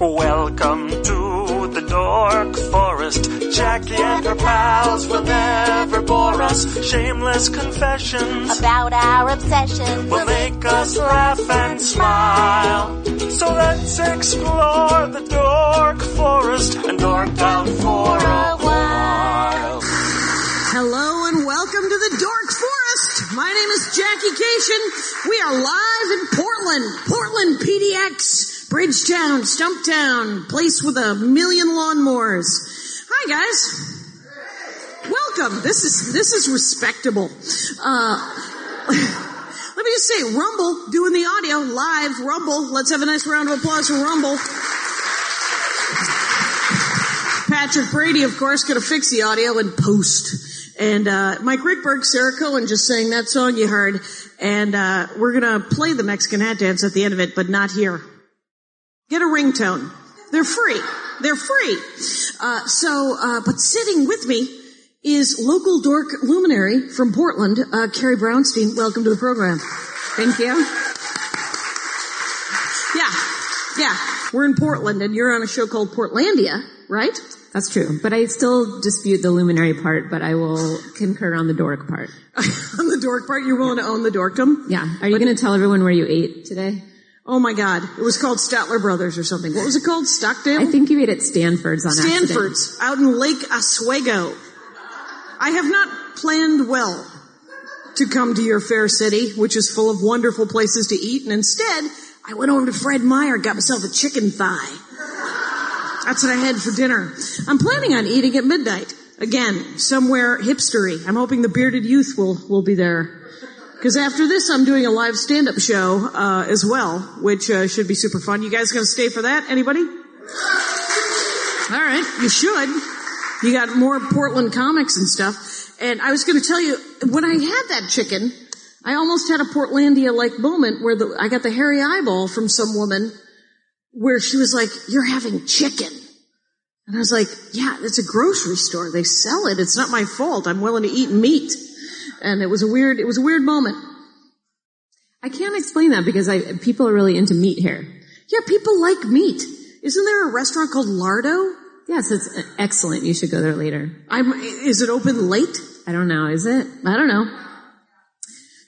Welcome to the Dork Forest. Jackie and her pals will never bore us. Shameless confessions about our obsession will make us laugh and smile. So let's explore the Dork Forest and dork out for a while. Hello and welcome to the Dork Forest. My name is Jackie Kashian. We are live in Portland PDX. Bridgetown, Stumptown, place with a million lawnmowers. Hi guys, welcome. This is respectable. Let me just say, Rumble doing the audio live. Rumble, let's have a nice round of applause for Rumble. Patrick Brady, of course, gonna fix the audio and post. And Mike Rindberg, Sarah Cohen just sang that song you heard. And we're gonna play the Mexican hat dance at the end of it, but not here. Get a ringtone. They're free. But sitting with me is local dork luminary from Portland, Carrie Brownstein. Welcome to the program. Thank you. Yeah. We're in Portland, and you're on a show called Portlandia, right? That's true. But I still dispute the luminary part, but I will concur on the dork part. On the dork part? You're willing to own the dorkdom? Yeah. Are you going to tell everyone where you ate today? Oh my God. It was called Statler Brothers or something. What was it called? Stockdale? I think you ate at Stanford's accident. Out in Lake Oswego. I have not planned well to come to your fair city, which is full of wonderful places to eat. And instead, I went over to Fred Meyer and got myself a chicken thigh. That's what I had for dinner. I'm planning on eating at midnight. Again, somewhere hipstery. I'm hoping the bearded youth will be there. Because after this, I'm doing a live stand-up show as well, which should be super fun. You guys going to stay for that? Anybody? All right. You should. You got more Portland comics and stuff. And I was going to tell you, when I had that chicken, I almost had a Portlandia-like moment where I got the hairy eyeball from some woman where she was like, "You're having chicken." And I was like, yeah, it's a grocery store. They sell it. It's not my fault. I'm willing to eat meat. And it was a weird moment. I can't explain that because people are really into meat here. Yeah, people like meat. Isn't there a restaurant called Lardo? Yes, it's excellent. You should go there later. Is it open late? I don't know. Is it? I don't know.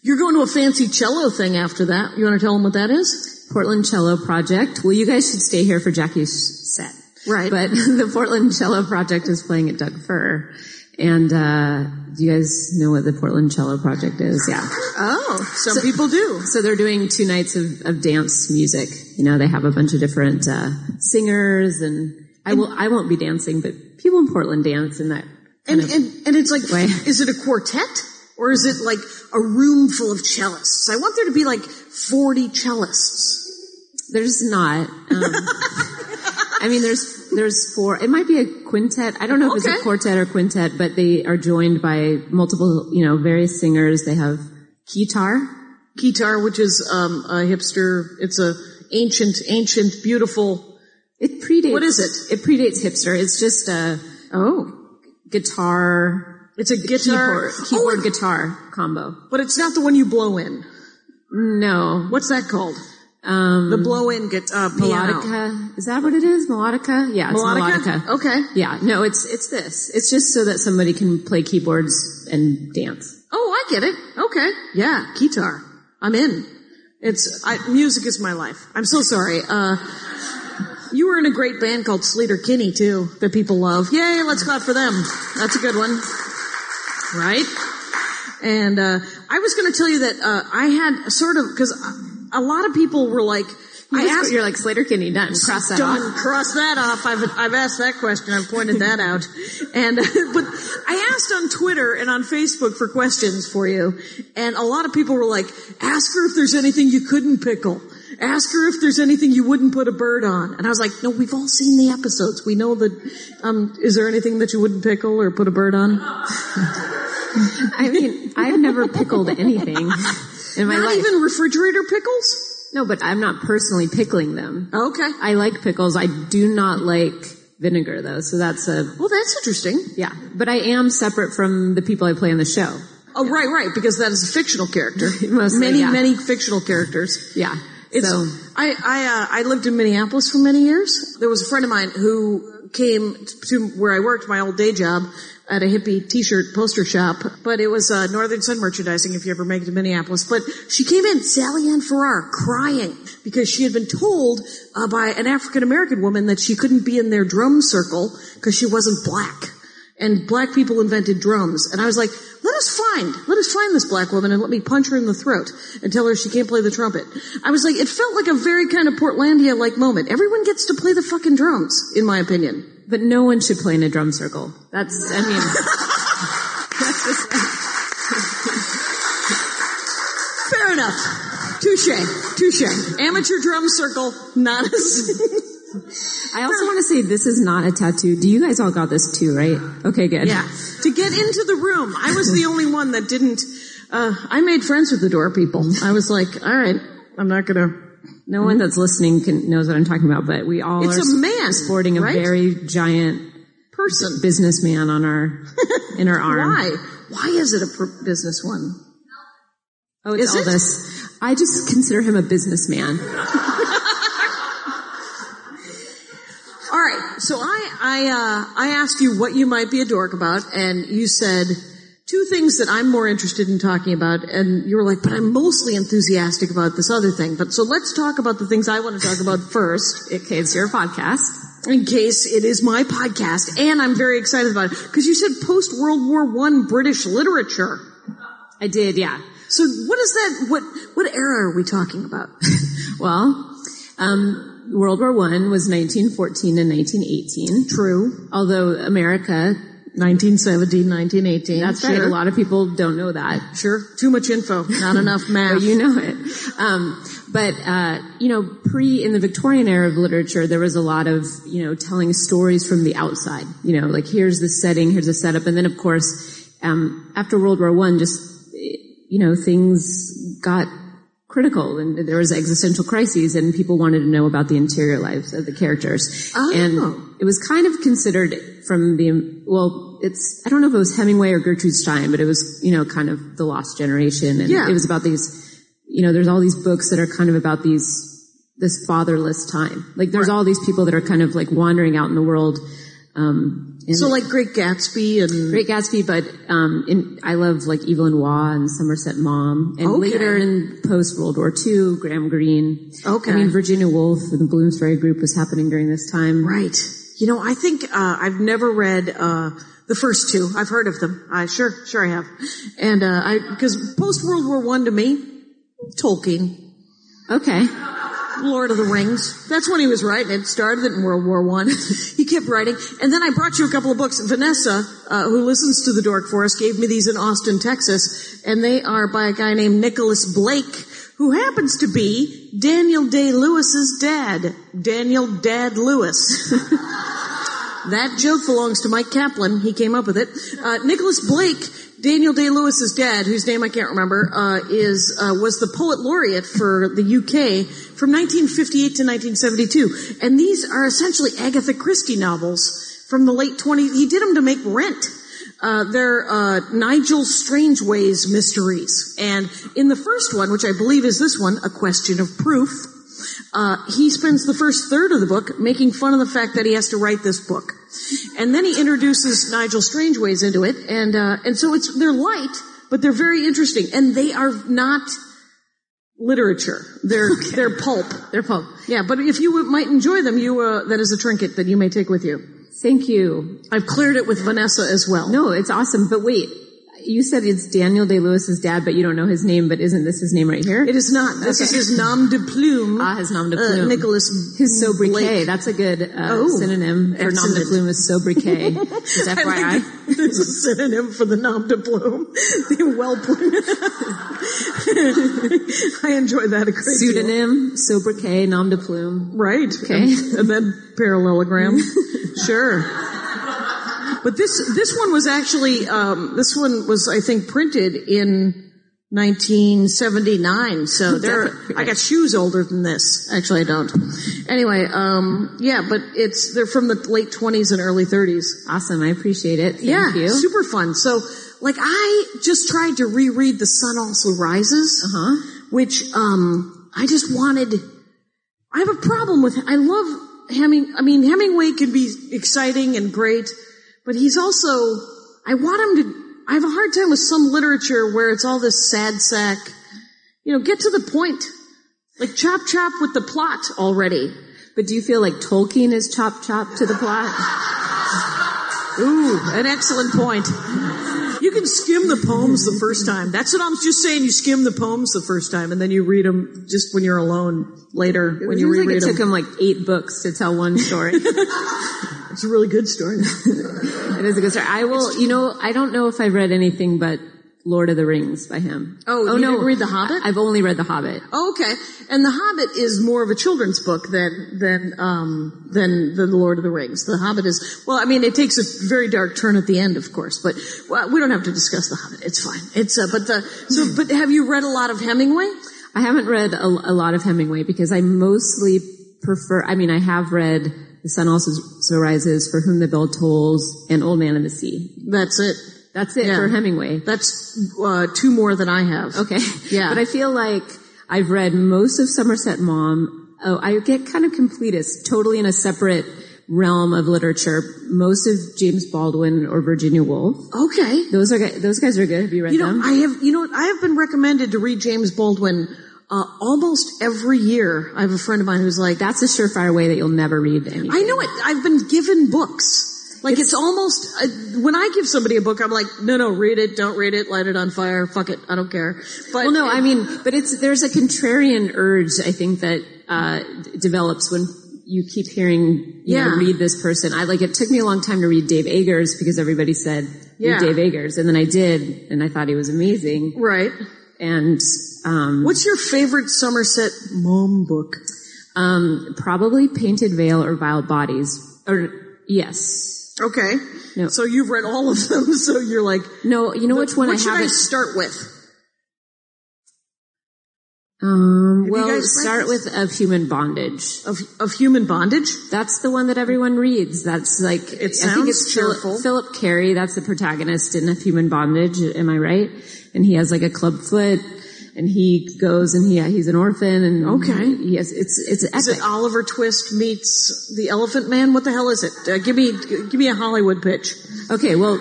You're going to a fancy cello thing after that. You want to tell them what that is? Portland Cello Project. Well, you guys should stay here for Jackie's set. Right. But the Portland Cello Project is playing at Doug Furr. And do you guys know what the Portland Cello Project is? Yeah. Oh, some people do. So they're doing 2 nights of dance music. You know, they have a bunch of different singers, and I won't be dancing, but people in Portland dance in that kind of it's like way. Is it a quartet or is it like a room full of cellists? I want there to be like 40 cellists. There's not. I mean, there's 4. It might be a quintet. I don't know if it's a quartet or quintet, but they are joined by multiple, you know, various singers. They have guitar, which is a hipster. It's a ancient, beautiful. It predates. What is it? It predates hipster. It's just guitar. It's a guitar keyboard guitar combo. But it's not the one you blow in. No. What's that called? The blow-in piano. Melodica. Is that what it is? Melodica? Yeah, it's melodica. Okay. Yeah, no, it's this. It's just so that somebody can play keyboards and dance. Oh, I get it. Okay. Yeah, guitar. I'm in. Music is my life. I'm so sorry. You were in a great band called Sleater-Kinney, too, that people love. Yay, let's clap for them. That's a good one. Right? And I was going to tell you that I had sort of, because... a lot of people were like, you're like, Sleater-Kinney, done. Cross that off. Done. Cross that off. I've asked that question. I've pointed that out. And, but I asked on Twitter and on Facebook for questions for you. And a lot of people were like, ask her if there's anything you couldn't pickle. Ask her if there's anything you wouldn't put a bird on. And I was like, no, we've all seen the episodes. We know that, is there anything that you wouldn't pickle or put a bird on? I mean, I've never pickled anything. In my life. Even refrigerator pickles? No, but I'm not personally pickling them. Oh, okay. I like pickles. I do not like vinegar, though, so that's well, that's interesting. Yeah, but I am separate from the people I play on the show. Oh, yeah. Right, because that is a fictional character. Mostly, many fictional characters. Yeah. I lived in Minneapolis for many years. There was a friend of mine who came to where I worked, my old day job, at a hippie t-shirt poster shop. But it was Northern Sun Merchandising, if you ever make it to Minneapolis. But she came in, Sally Ann Farrar, crying, because she had been told by an African-American woman that she couldn't be in their drum circle because she wasn't black. And black people invented drums. And I was like, let us find this black woman and let me punch her in the throat and tell her she can't play the trumpet. I was like, it felt like a very kind of Portlandia-like moment. Everyone gets to play the fucking drums, in my opinion. But no one should play in a drum circle. That's just like... Fair enough. Touche. Amateur drum circle, not as... I also want to say this is not a tattoo. Do you guys all got this too, right? Okay, good. Yeah. To get into the room, I was the only one that didn't. I made friends with the door people. I was like, all right, I'm not going to. No one that's listening knows what I'm talking about, but we all sporting a very giant person, businessman on our inner arm. Why is it a business one? Oh, it's Elvis. I just consider him a businessman. So I asked you what you might be a dork about, and you said two things that I'm more interested in talking about, and you were like, but I'm mostly enthusiastic about this other thing. But so let's talk about the things I want to talk about first. Okay, it's your podcast. In case it is my podcast, and I'm very excited about it, because you said post-World War I British literature. I did, yeah. So what is that, what era are we talking about? Well, World War I was 1914 and 1918. True. Although America... 1917, 1918. That's right. A lot of people don't know that. Sure. Too much info. Not enough math. But you know it. In the Victorian era of literature, there was a lot of, telling stories from the outside. Like here's the setting, here's the setup. And then, of course, after World War I, just, things got... critical, and there was existential crises, and people wanted to know about the interior lives of the characters. Oh. And it was kind of considered from the, I don't know if it was Hemingway or Gertrude Stein, but it was, kind of the lost generation. And It was about these, there's all these books that are kind of about this fatherless time. Like there's all these people that are kind of like wandering out in the world. So like Great Gatsby, but I love like Evelyn Waugh and Somerset Maugham, and later in post-World War II, Graham Greene. Okay. I mean, Virginia Woolf and the Bloomsbury Group was happening during this time. Right. I think I've never read the first two. I've heard of them. Sure I have. And because post-World War I to me, Tolkien. Okay. Lord of the Rings. That's when he was writing. It started in World War I. He kept writing. And then I brought you a couple of books. Vanessa, who listens to The Dork for us, gave me these in Austin, Texas. And they are by a guy named Nicholas Blake, who happens to be Daniel Day-Lewis's dad. Daniel Dad Lewis. That joke belongs to Mike Kaplan. He came up with it. Nicholas Blake, Daniel Day-Lewis's dad, whose name I can't remember, was the poet laureate for the UK from 1958 to 1972. And these are essentially Agatha Christie novels from the late 20s. He did them to make rent. They're Nigel Strangeways mysteries. And in the first one, which I believe is this one, A Question of Proof, he spends the first third of the book making fun of the fact that he has to write this book. And then he introduces Nigel Strangeways into it, and so they're light, but they're very interesting, and they are not literature. They're pulp. They're pulp. Yeah, but if you might enjoy them, that is a trinket that you may take with you. Thank you. I've cleared it with Vanessa as well. No, it's awesome. But wait, you said it's Daniel Day-Lewis's dad, but you don't know his name. But isn't this his name right here? It is not. This is his nom de plume. His nom de plume. Nicholas. His sobriquet. That's a good synonym for nom de plume. Is sobriquet. Is that FYI? There's a synonym for the nom de plume. The well plume. I enjoy that a great deal. Pseudonym, sobriquet, nom de plume. Right. Okay. And then parallelogram. Sure. But this one was actually, I think, printed in 1979. So I got shoes older than this. Actually, I don't. Anyway, but they're from the late 20s and early 30s. Awesome. I appreciate it. Thank you. Super fun. So, I just tried to reread The Sun Also Rises, which, I just wanted, I have a problem with, I love Hemingway. I mean, Hemingway can be exciting and great, but he's also, I want him to, I have a hard time with some literature where it's all this sad sack. You know, get to the point. Like chop chop with the plot already. But do you feel like Tolkien is chop chop to the plot? Ooh, an excellent point. You can skim the poems the first time. That's what I'm just saying. You skim the poems the first time, and then you read them just when you're alone later. When you reread them, it took him like 8 books to tell one story. It's a really good story. It is a good story. I will. You know, I don't know if I've read anything but Lord of the Rings by him. Oh you no, didn't read The Hobbit? I've only read The Hobbit. Oh, okay, and The Hobbit is more of a children's book than The Lord of the Rings. The Hobbit is, well, I mean, it takes a very dark turn at the end, of course, but well, we don't have to discuss The Hobbit. It's fine. It's but have you read a lot of Hemingway? I haven't read a lot of Hemingway because I mostly prefer. I mean, I have read The Sun Also Rises, For Whom the Bell Tolls, and Old Man and the Sea. That's it. That's it, yeah. For Hemingway. That's 2 more than I have. Okay. Yeah. But I feel like I've read most of Somerset Maugham. Oh, I get kind of completist, totally in a separate realm of literature. Most of James Baldwin or Virginia Woolf. Okay. Those guys are good. Have you read them? I have been recommended to read James Baldwin almost every year. I have a friend of mine who's like, that's a surefire way that you'll never read anything. I know it. I've been given books. Like, it's almost, when I give somebody a book, I'm like, no, read it, don't read it, light it on fire, fuck it, I don't care. But, well, no, I mean, but there's a contrarian urge, I think, that develops when you keep hearing, you know, read this person. It took me a long time to read Dave Eggers because everybody said, read Dave Eggers. And then I did, and I thought he was amazing. Right. And, what's your favorite Somerset Maugham book? Probably Painted Veil or Vile Bodies. Or, yes. Okay. No. So you've read all of them, so you're like... No, you know which one I haven't... What should I start with? Start with Of Human Bondage. Of Human Bondage? That's the one that everyone reads. That's like... It sounds, I think it's cheerful. Philip Carey, that's the protagonist in Of Human Bondage, am I right? And he has like a club foot... And he goes, and he's an orphan, and okay, yes, it's epic. Is it Oliver Twist meets the Elephant Man? What the hell is it? Give me a Hollywood pitch. Okay, well,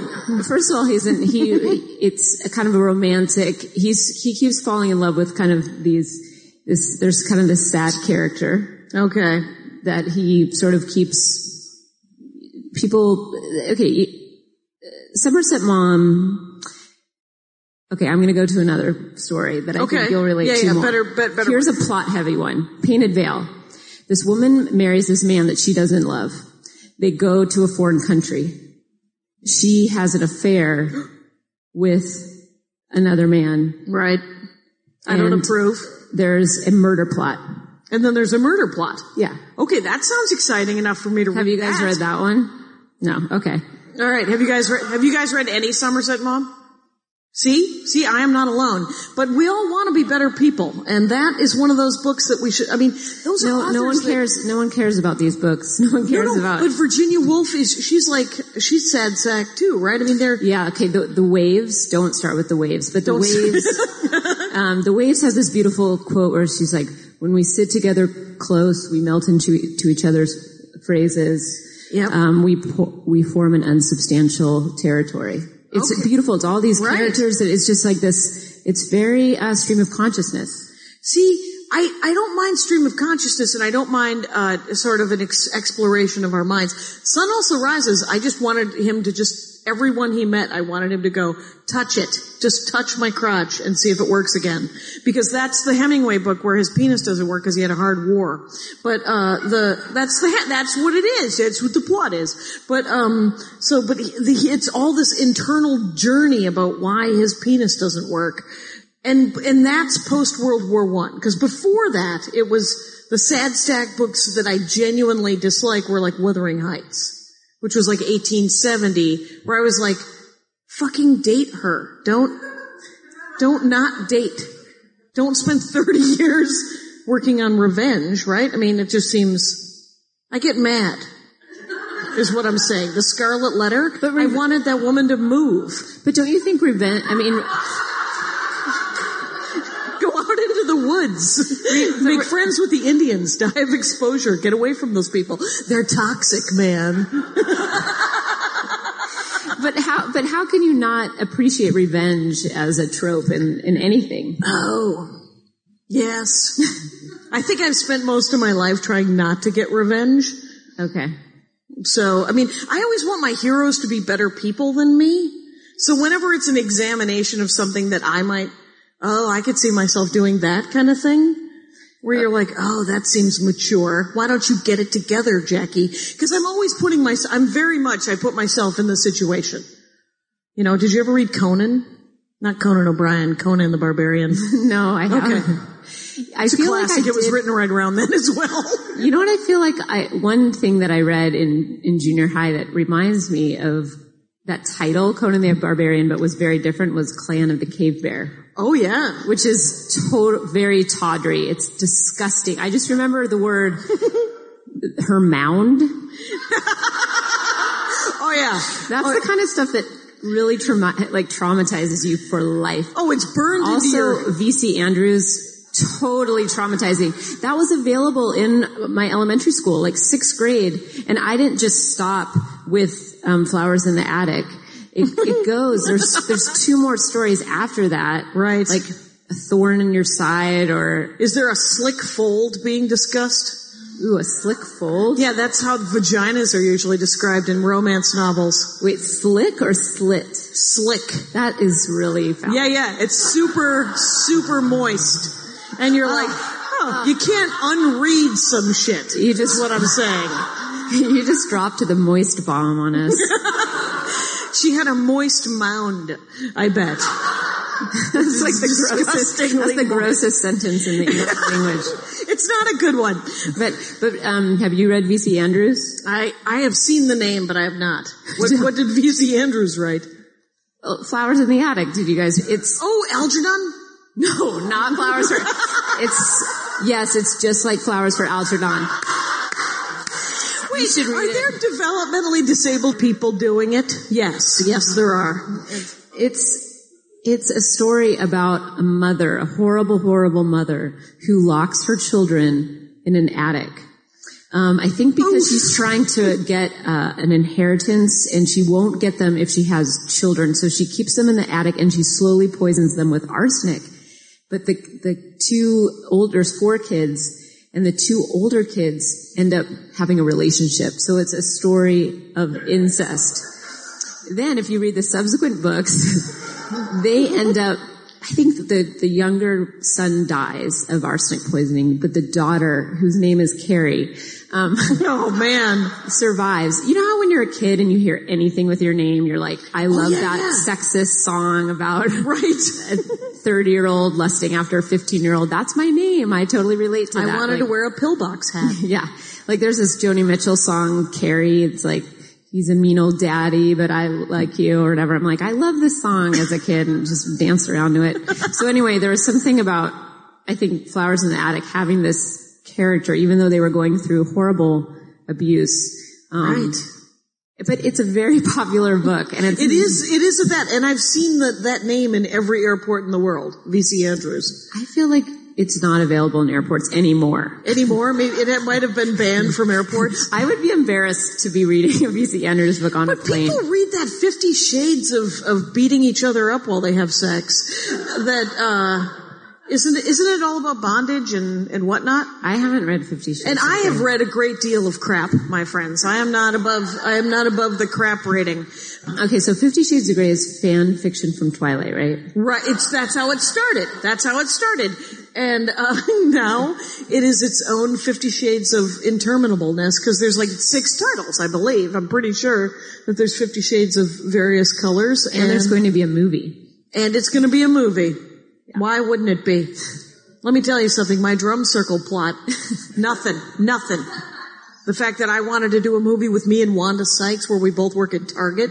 first of all, it's a kind of a romantic. He keeps falling in love with kind of there's kind of this sad character. Okay, that he sort of keeps people. Okay, Somerset Maugham. Okay, I'm going to go to another story that I think you'll relate to more. Better. Here's a plot-heavy one. Painted Veil. This woman marries this man that she doesn't love. They go to a foreign country. She has an affair with another man. Right. I don't approve. There's a murder plot. And then there's a murder plot. Yeah. Okay, that sounds exciting enough for me to read. Have you guys read that one? No. Okay. All right. Have you guys read any Somerset Maugham? See, I am not alone. But we all want to be better people, and that is one of those books that we should. I mean, those are no one cares. No one cares about these books. No one cares about. But Virginia Woolf she's sad sack too, right? I mean, they're okay. The Waves. Don't start with The Waves, but The Waves. The Waves has this beautiful quote where she's like, "When we sit together close, we melt into each other's phrases. Yep. We form an unsubstantial territory." It's beautiful. It's all these characters that it's just like this. It's very stream of consciousness. See, I don't mind stream of consciousness, and I don't mind sort of an exploration of our minds. Sun Also Rises. I just wanted him to everyone he met, I wanted him to go, touch it. Just touch my crotch and see if it works again. Because that's the Hemingway book where his penis doesn't work because he had a hard war. But, that's what it is. That's what the plot is. But, it's all this internal journey about why his penis doesn't work. And that's post-World War I. Because before that, it was the sad sack books that I genuinely dislike were like Wuthering Heights, which was like 1870, where I was like, fucking date her. Don't not date. Don't spend 30 years working on revenge, right? I mean, it just seems, I get mad, is what I'm saying. The Scarlet Letter, but I wanted that woman to move. But don't you think revenge, I mean... Go out into the woods. woods. Make friends with the Indians. Die of exposure. Get away from those people. They're toxic, man. But how can you not appreciate revenge as a trope in anything? Oh, yes. I think I've spent most of my life trying not to get revenge. Okay. So, I mean, I always want my heroes to be better people than me. So whenever it's an examination of something that I might, oh, I could see myself doing that kind of thing, where you're like, oh, that seems mature. Why don't you get it together, Jackie? Because I'm always putting myself, I put myself in the situation. You know, did you ever read Conan? Not Conan O'Brien, Conan the Barbarian. No, I haven't. Okay. It was written right around then as well. You know what I feel like? One thing that I read in junior high that reminds me of that title, Conan the Barbarian, but was very different, was Clan of the Cave Bear. Oh, yeah. Which is very tawdry. It's disgusting. I just remember the word, her mound. Oh, yeah. That's the kind of stuff that really traumatizes you for life. Oh, it's burned into your... V.C. Andrews... Totally traumatizing. That was available in my elementary school, like sixth grade, and I didn't just stop with Flowers in the Attic. It goes. There's two more stories after that, right? Like a thorn in your side, or is there a slick fold being discussed? Ooh, a slick fold? Yeah, that's how vaginas are usually described in romance novels. Wait, slick or slit? Slick. That is really foul. Yeah, it's super, super moist. And you're like, you can't unread some shit. You just, is what I'm saying. You just dropped the moist bomb on us. She had a moist mound, I bet. That's like the grossest sentence in the English language. It's not a good one. But have you read V.C. Andrews? I have seen the name, but I have not. What did V.C. Andrews write? Flowers in the Attic. Did you guys? Algernon. No, not Flowers for... It's just like Flowers for Algernon. Wait, are there developmentally disabled people doing it? Yes, there are. It's a story about a mother, a horrible, horrible mother, who locks her children in an attic. I think because she's trying to get an inheritance, and she won't get them if she has children, so she keeps them in the attic, and she slowly poisons them with arsenic. But there's 4 kids, and the 2 older kids end up having a relationship. So it's a story of incest. Then if you read the subsequent books, they end up, I think the younger son dies of arsenic poisoning, but the daughter, whose name is Carrie, survives. You know how when you're a kid and you hear anything with your name, you're like, I love sexist song about a 30-year-old lusting after a 15-year-old. That's my name. I totally relate to that. I wanted to wear a pillbox hat. Yeah. Like there's this Joni Mitchell song, Carrie. It's like, he's a mean old daddy, but I like you, or whatever. I'm like, I love this song as a kid, and just danced around to it. So anyway, there was something about, I think, Flowers in the Attic having this character, even though they were going through horrible abuse. Right. But it's a very popular book, and it is that. And I've seen that name in every airport in the world, V.C. Andrews. I feel like it's not available in airports anymore. Maybe it might have been banned from airports. I would be embarrassed to be reading a V.C. Andrews book on a plane. But people read that 50 Shades of beating each other up while they have sex. Isn't it all about bondage and whatnot? I haven't read 50 Shades. And I have read a great deal of crap, my friends. I am not above the crap rating. Okay, so 50 Shades of Grey is fan fiction from Twilight, right? Right. That's how it started. And now it is its own 50 Shades of interminableness, because there's like 6 titles, I believe. I'm pretty sure that there's 50 Shades of various colors. And there's going to be a movie. And it's going to be a movie. Yeah. Why wouldn't it be? Let me tell you something. My drum circle plot, nothing. The fact that I wanted to do a movie with me and Wanda Sykes where we both work at Target.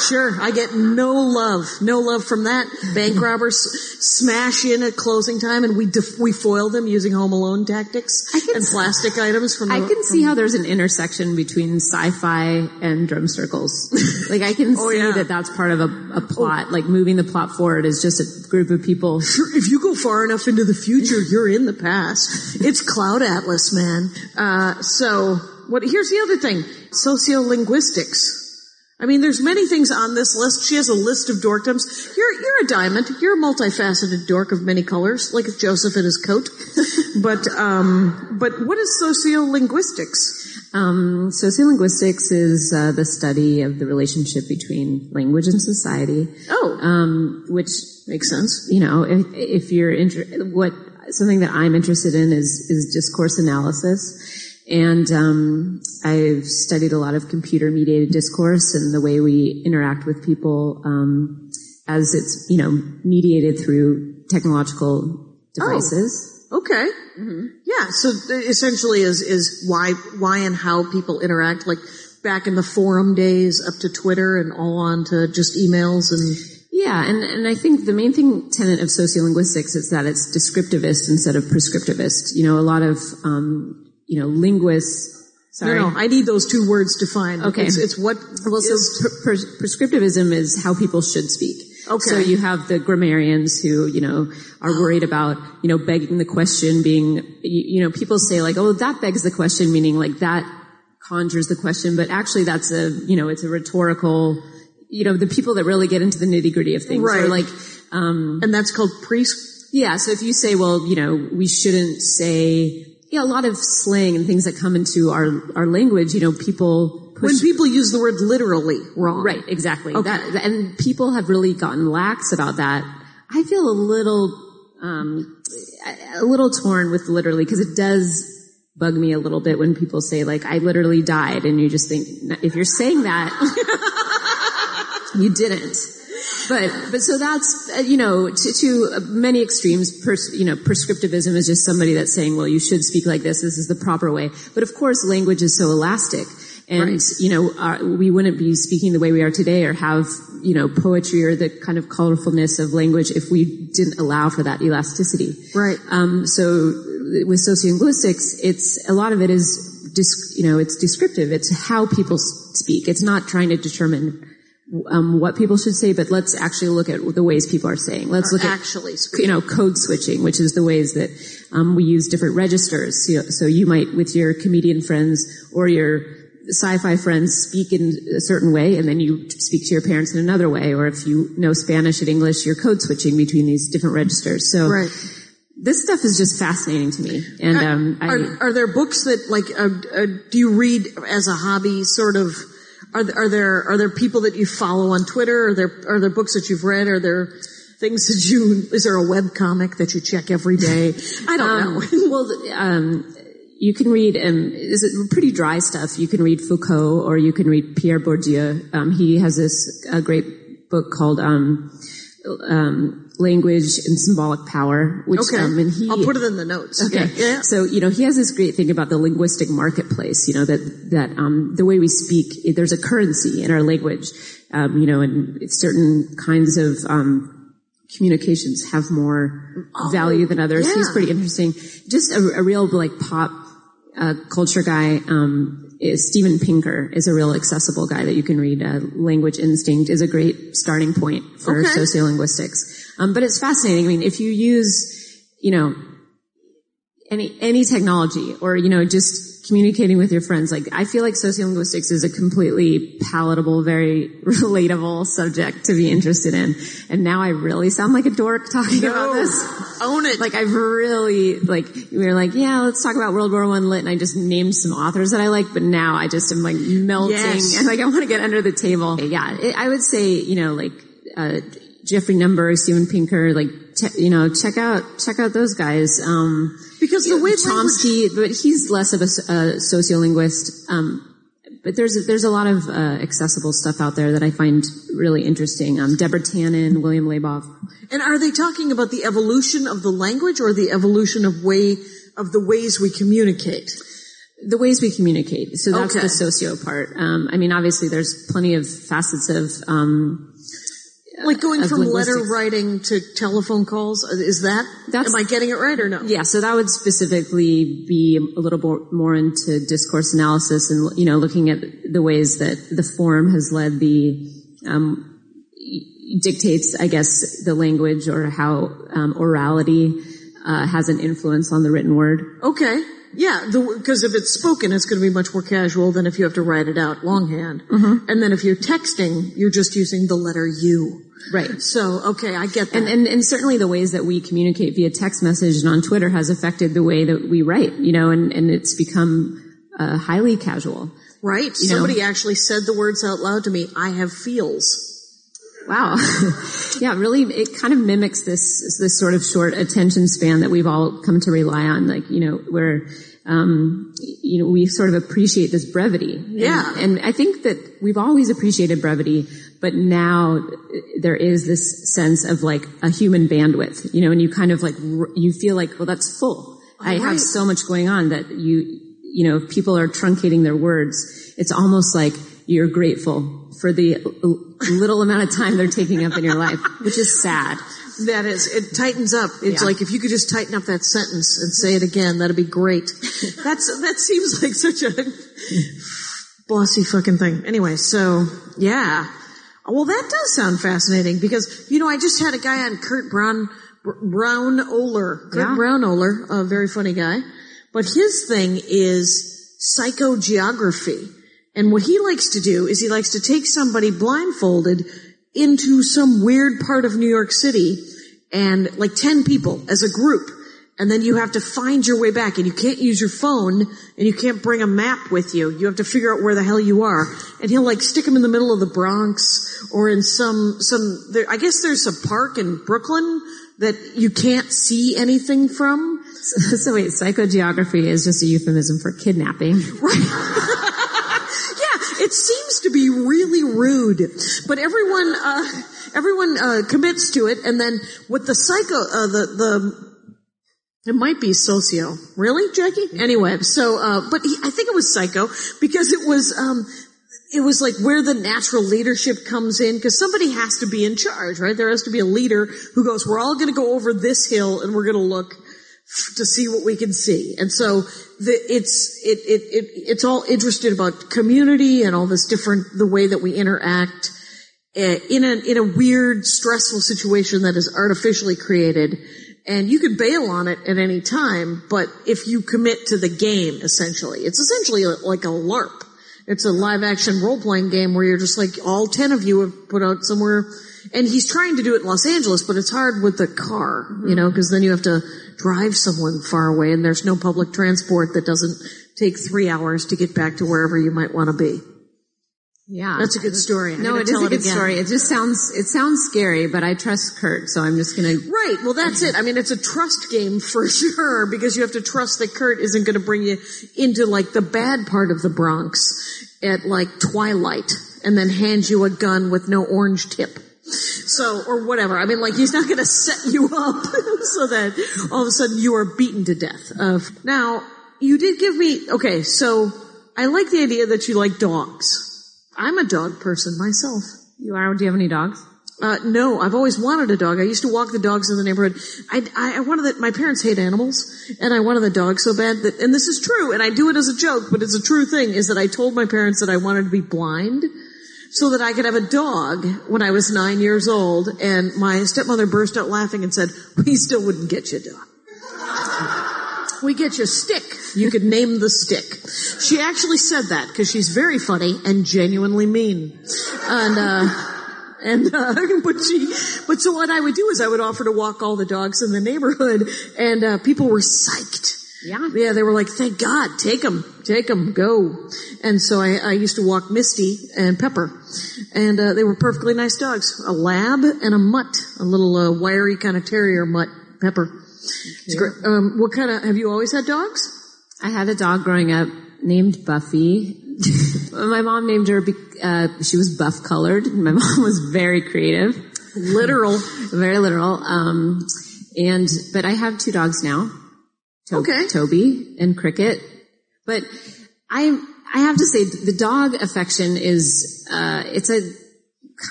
Sure, I get no love from that. Bank robbers smash in at closing time, and we foil them using Home Alone tactics and plastic items. I can see how there's an intersection between sci-fi and drum circles. Like I can see that that's part of a plot. Like moving the plot forward is just a group of people. Sure, if you go far enough into the future, you're in the past. It's Cloud Atlas, man. Here's the other thing: sociolinguistics. I mean, there's many things on this list. She has a list of dorkdoms. You're a diamond. You're a multifaceted dork of many colors, like Joseph in his coat. But what is sociolinguistics? Sociolinguistics is the study of the relationship between language and society. Which makes sense. You know, if you're something that I'm interested in is discourse analysis. And I've studied a lot of computer-mediated discourse and the way we interact with people as it's, you know, mediated through technological devices. Oh, okay. Mm-hmm. Yeah, so essentially is why and how people interact, like back in the forum days up to Twitter and all on to just emails and... Yeah, and I think the main tenet of sociolinguistics is that it's descriptivist instead of prescriptivist. You know, a lot of... linguists. Sorry. No, I need those two words defined. Okay. It's what... Well, prescriptivism is how people should speak. Okay. So you have the grammarians who, you know, are worried about, you know, begging the question being... You know, people say like, oh, that begs the question, meaning like that conjures the question. But actually that's a, you know, it's a rhetorical... You know, the people that really get into the nitty-gritty of things. Right. Are like... and that's called Yeah, so if you say, well, you know, we shouldn't say... Yeah, a lot of slang and things that come into our language, you know, people... When people use the word literally wrong. Right, exactly. Okay. And people have really gotten lax about that. I feel a little torn with literally, because it does bug me a little bit when people say, like, I literally died, and you just think, if you're saying that, you didn't. But so that's, you know, to many extremes, prescriptivism is just somebody that's saying, well, you should speak like this. This is the proper way. But of course, language is so elastic. And, you know, we wouldn't be speaking the way we are today or have, you know, poetry or the kind of colorfulness of language if we didn't allow for that elasticity. Right. So with sociolinguistics, it's, a lot of it is, it's descriptive. It's how people speak. It's not trying to determine what people should say, but let's actually look at the ways people are saying. Let's look at code switching, which is the ways that we use different registers. So you might, with your comedian friends or your sci-fi friends, speak in a certain way, and then you speak to your parents in another way. Or if you know Spanish and English, you're code switching between these different registers. So this stuff is just fascinating to me. And are there books that, like, do you read as a hobby, sort of? Are there people that you follow on Twitter? Are there books that you've read? Are there things that is there a webcomic that you check every day? I don't know. Well, you can read, is it pretty dry stuff? You can read Foucault or you can read Pierre Bourdieu. He has a great book called, Language and Symbolic Power, which, I'll put it in the notes. Okay. Yeah. So, you know, he has this great thing about the linguistic marketplace, you know, that the way we speak, there's a currency in our language, and certain kinds of, communications have more value than others. Yeah. He's pretty interesting. Just a real, like, pop, culture guy, Steven Pinker is a real accessible guy that you can read. Language Instinct is a great starting point for sociolinguistics. But it's fascinating. I mean, if you use, any technology or, just communicating with your friends, like, I feel like sociolinguistics is a completely palatable, very relatable subject to be interested in. And now I really sound like a dork talking about this. Own it. Like, I've really, like, we were like, yeah, let's talk about World War I lit, and I just named some authors that I like, but now I just am, like, melting. Yes. And, like, I want to get under the table. Yeah, I would say, Jeffrey Number, Steven Pinker, like, check out those guys. Because the way Chomsky, but he's less of a sociolinguist. But there's a lot of accessible stuff out there that I find really interesting. Deborah Tannen, William Laboff. And are they talking about the evolution of the language or the evolution of the ways we communicate? The ways we communicate. So that's the socio part. I mean, obviously there's plenty of facets of, like going from letter writing to telephone calls, is that, am I getting it right or no? Yeah, so that would specifically be a little more into discourse analysis and, you know, looking at the ways that the form has led the, dictates, I guess, the language or how, orality, has an influence on the written word. Okay. Yeah, because if it's spoken, it's going to be much more casual than if you have to write it out longhand. Mm-hmm. And then if you're texting, you're just using the letter U. Right. So, okay, I get that. And certainly the ways that we communicate via text message and on Twitter has affected the way that we write, you know, and it's become highly casual. Right. You Somebody actually said the words out loud to me, I have feels. Wow. Yeah, really, it kind of mimics this sort of short attention span that we've all come to rely on, like, you know, where, you know, we sort of appreciate this brevity. Yeah. And I think that we've always appreciated brevity, but now there is this sense of, like, a human bandwidth, you know, and you kind of, like, you feel like, well, that's full. All I have so much going on that you know, people are truncating their words. It's almost like you're grateful for the little amount of time they're taking up in your life, which is sad. That is, it tightens up. It's like, if you could just tighten up that sentence and say it again, that'd be great. That seems like such a bossy fucking thing. Anyway, so, yeah. Well, that does sound fascinating because, you know, I just had a guy on, Kurt Brownohler. Kurt Brownohler, a very funny guy. But his thing is psychogeography. And what he likes to do is he likes to take somebody blindfolded into some weird part of New York City and like 10 people as a group. And then you have to find your way back and you can't use your phone and you can't bring a map with you. You have to figure out where the hell you are. And he'll like stick them in the middle of the Bronx or in some, I guess there's a park in Brooklyn that you can't see anything from. So wait, psychogeography is just a euphemism for kidnapping. Right. It seems to be really rude, but everyone commits to it. And then with the psycho, it might be socio. Really, Jackie? Anyway, so but I think it was psycho because it was like where the natural leadership comes in because somebody has to be in charge, right? There has to be a leader who goes, "We're all going to go over this hill and we're going to look to see what we can see." And so it's all interested about community and all this different, the way that we interact in a weird, stressful situation that is artificially created. And you could bail on it at any time, but if you commit to the game, essentially, it's essentially like a LARP. It's a live action role playing game where you're just like all 10 of you have put out somewhere. And he's trying to do it in Los Angeles, but it's hard with the car, you know, because then you have to drive someone far away and there's no public transport that doesn't take 3 hours to get back to wherever you might want to be. Yeah. That's a good story. It is a good story. It just sounds, it sounds scary, but I trust Kurt, so I'm just going to. Right. Well, that's it. I mean, it's a trust game for sure because you have to trust that Kurt isn't going to bring you into like the bad part of the Bronx at like Twilight and then hand you a gun with no orange tip. So, or whatever. I mean, like, he's not going to set you up so that all of a sudden you are beaten to death. Now, you did give me... Okay, so I like the idea that you like dogs. I'm a dog person myself. You are? Do you have any dogs? No, I've always wanted a dog. I used to walk the dogs in the neighborhood. I wanted that. My parents hate animals, and I wanted the dog so bad that... And this is true, and I do it as a joke, but it's a true thing, is that I told my parents that I wanted to be blind, so that I could have a dog when I was 9 years old, and my stepmother burst out laughing and said, "We still wouldn't get you a dog. We get you a stick. You could name the stick." She actually said that because she's very funny and genuinely mean. But so what I would do is I would offer to walk all the dogs in the neighborhood, and people were psyched. Yeah, they were like, "Thank God, take them, go." And so I used to walk Misty and Pepper, and they were perfectly nice dogs. A lab and a mutt, a little wiry kind of terrier mutt, Pepper. Okay. It's great. Have you always had dogs? I had a dog growing up named Buffy. My mom named her, she was buff-colored. My mom was very creative. Literal. Very literal. But I have two dogs now. Toby and Cricket. But I have to say the dog affection is, it's a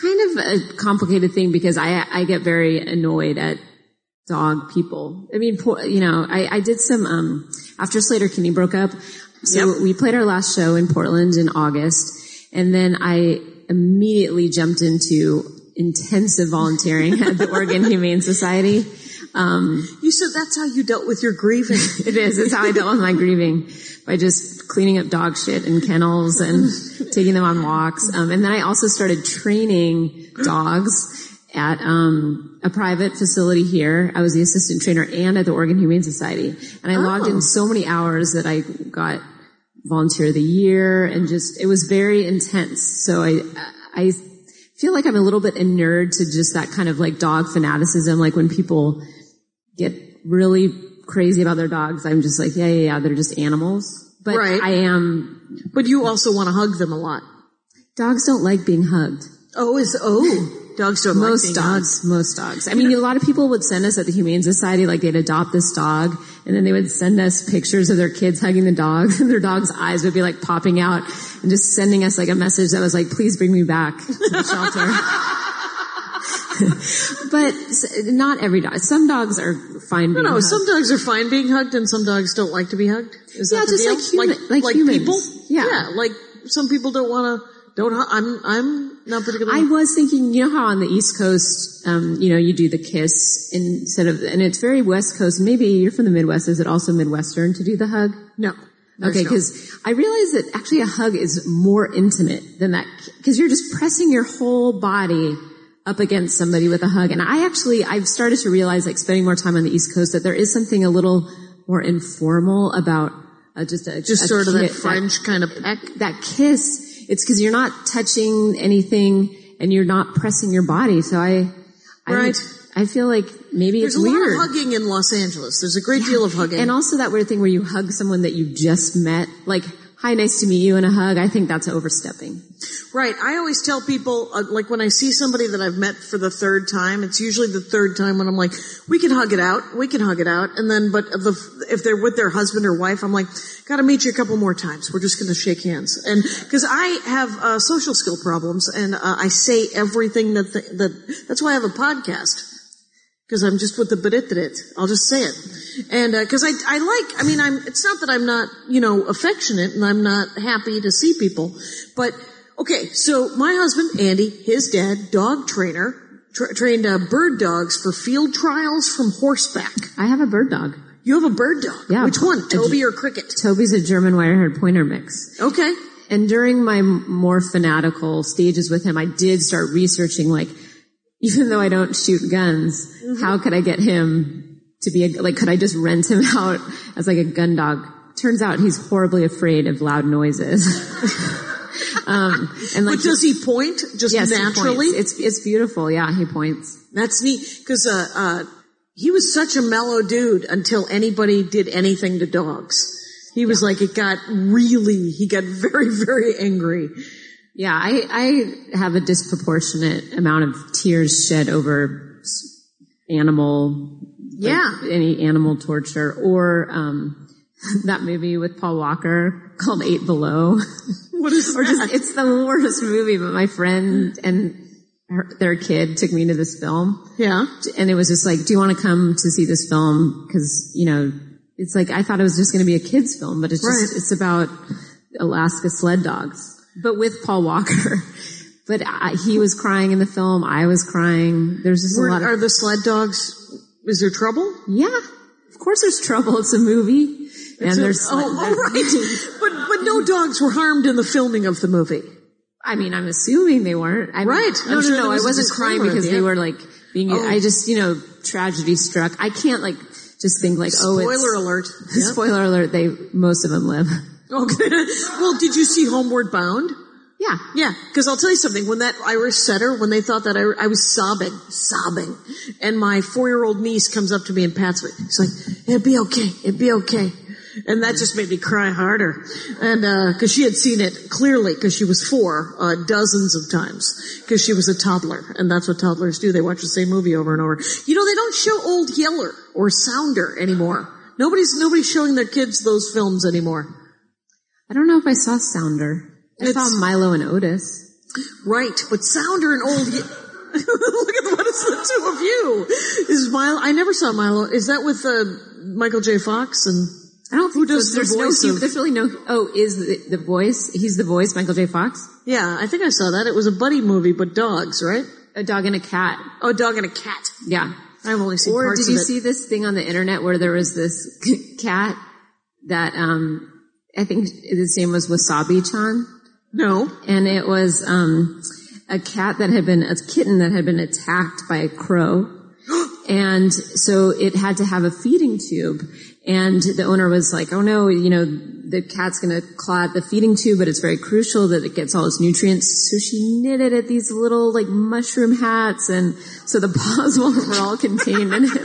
kind of a complicated thing because I get very annoyed at dog people. I mean, you know, I did some, after Sleater-Kinney broke up, so we played our last show in Portland in August, and then I immediately jumped into intensive volunteering at the Oregon Humane Society. You said that's how you dealt with your grieving. It is. It's how I dealt with my grieving, by just cleaning up dog shit in kennels and taking them on walks. And then I also started training dogs at a private facility here. I was the assistant trainer and at the Oregon Humane Society. And I logged in so many hours that I got volunteer of the year, and just, it was very intense. So I feel like I'm a little bit inured to just that kind of like dog fanaticism. Like when people get really crazy about their dogs, I'm just like, yeah, they're just animals. But right. But you also want to hug them a lot. Dogs don't like being hugged. Dogs don't like being hugged. Most dogs. I mean, a lot of people would send us at the Humane Society, like they'd adopt this dog, and then they would send us pictures of their kids hugging the dogs, and their dog's eyes would be like popping out, and just sending us like a message that was like, please bring me back to the shelter. But not every dog. Some dogs are fine being hugged. Some dogs are fine being hugged, and some dogs don't like to be hugged. Is that the deal? Like humans. People? Yeah, like some people don't want to. I'm not particularly. I was thinking, you know how on the East Coast, you know, you do the kiss instead of, and it's very West Coast. Maybe you're from the Midwest. Is it also Midwestern to do the hug? No. Okay, because I realized that actually a hug is more intimate than that, because you're just pressing your whole body up against somebody with a hug. And I've started to realize, like, spending more time on the East Coast, that there is something a little more informal about just sort of that French kind of peck. That kiss. It's because you're not touching anything and you're not pressing your body. So I feel like maybe it's weird. There's a lot of hugging in Los Angeles. There's a great deal of hugging. And also that weird thing where you hug someone that you just met. Like, hi, nice to meet you, and a hug. I think that's overstepping. Right. I always tell people, like when I see somebody that I've met for the third time, it's usually the third time when I'm like, we can hug it out. And then, if they're with their husband or wife, I'm like, gotta meet you a couple more times. We're just gonna shake hands. And, cause I have, social skill problems, and, I say everything that's why I have a podcast. Cause I'm just with the bit. I'll just say it. And, cause it's not that I'm not, you know, affectionate and I'm not happy to see people, but, okay, so my husband, Andy, his dad, dog trainer, trained, bird dogs for field trials from horseback. I have a bird dog. You have a bird dog? Yeah. Which one? Toby or Cricket? Toby's a German wire-haired pointer mix. Okay. And during my more fanatical stages with him, I did start researching, like, even though I don't shoot guns, how could I get him to be could I just rent him out as like a gun dog? Turns out he's horribly afraid of loud noises. And like, but does he point naturally? He points. It's beautiful. Yeah, he points. That's neat, because, he was such a mellow dude until anybody did anything to dogs. He was like, he got very, very angry. Yeah, I have a disproportionate amount of tears shed over any animal torture, or, that movie with Paul Walker called 8 Below. What is that? It's the worst movie, but my friend and their kid took me to this film. Yeah. And it was just like, do you want to come to see this film? Because, you know, it's like, I thought it was just going to be a kid's film, but it's it's about Alaska sled dogs, but with Paul Walker. But he was crying in the film. I was crying. There's just a lot of... Are the sled dogs... Is there trouble? Yeah. Of course there's trouble. It's a movie. But no dogs were harmed in the filming of the movie. I mean, I'm assuming they weren't. No. I wasn't crying because they were like being. Oh. I just, you know, tragedy struck. I can't like just think like, spoiler alert. They most of them live. Okay. Well, did you see Homeward Bound? Yeah, yeah. Because I'll tell you something. When that Irish setter, when they thought that I was sobbing, and my 4-year-old niece comes up to me and pats me. She's like, "It'll be okay." And that just made me cry harder. And, cause she had seen it clearly, cause she was 4, dozens of times. Cause she was a toddler. And that's what toddlers do. They watch the same movie over and over. You know, they don't show Old Yeller or Sounder anymore. Nobody's showing their kids those films anymore. I don't know if I saw Sounder. I saw Milo and Otis. Right, but Sounder and Old... Look at what it's the two of you. Is Milo... I never saw Milo. Is that with Michael J. Fox and... I don't think there's really no voice. He's the voice, Michael J. Fox? Yeah, I think I saw that. It was a buddy movie, but dogs, right? A dog and a cat. Oh, a dog and a cat. Yeah. I've only seen parts of it. Or did you see this thing on the internet where there was this cat that, I think his name was Wasabi-chan? No. And it was, a cat that had been, a kitten that had been attacked by a crow. And so it had to have a feeding tube. And the owner was like, oh no, you know, the cat's going to claw at the feeding tube, but it's very crucial that it gets all its nutrients. So she knitted at these little, like, mushroom hats, and so the paws were all contained in it.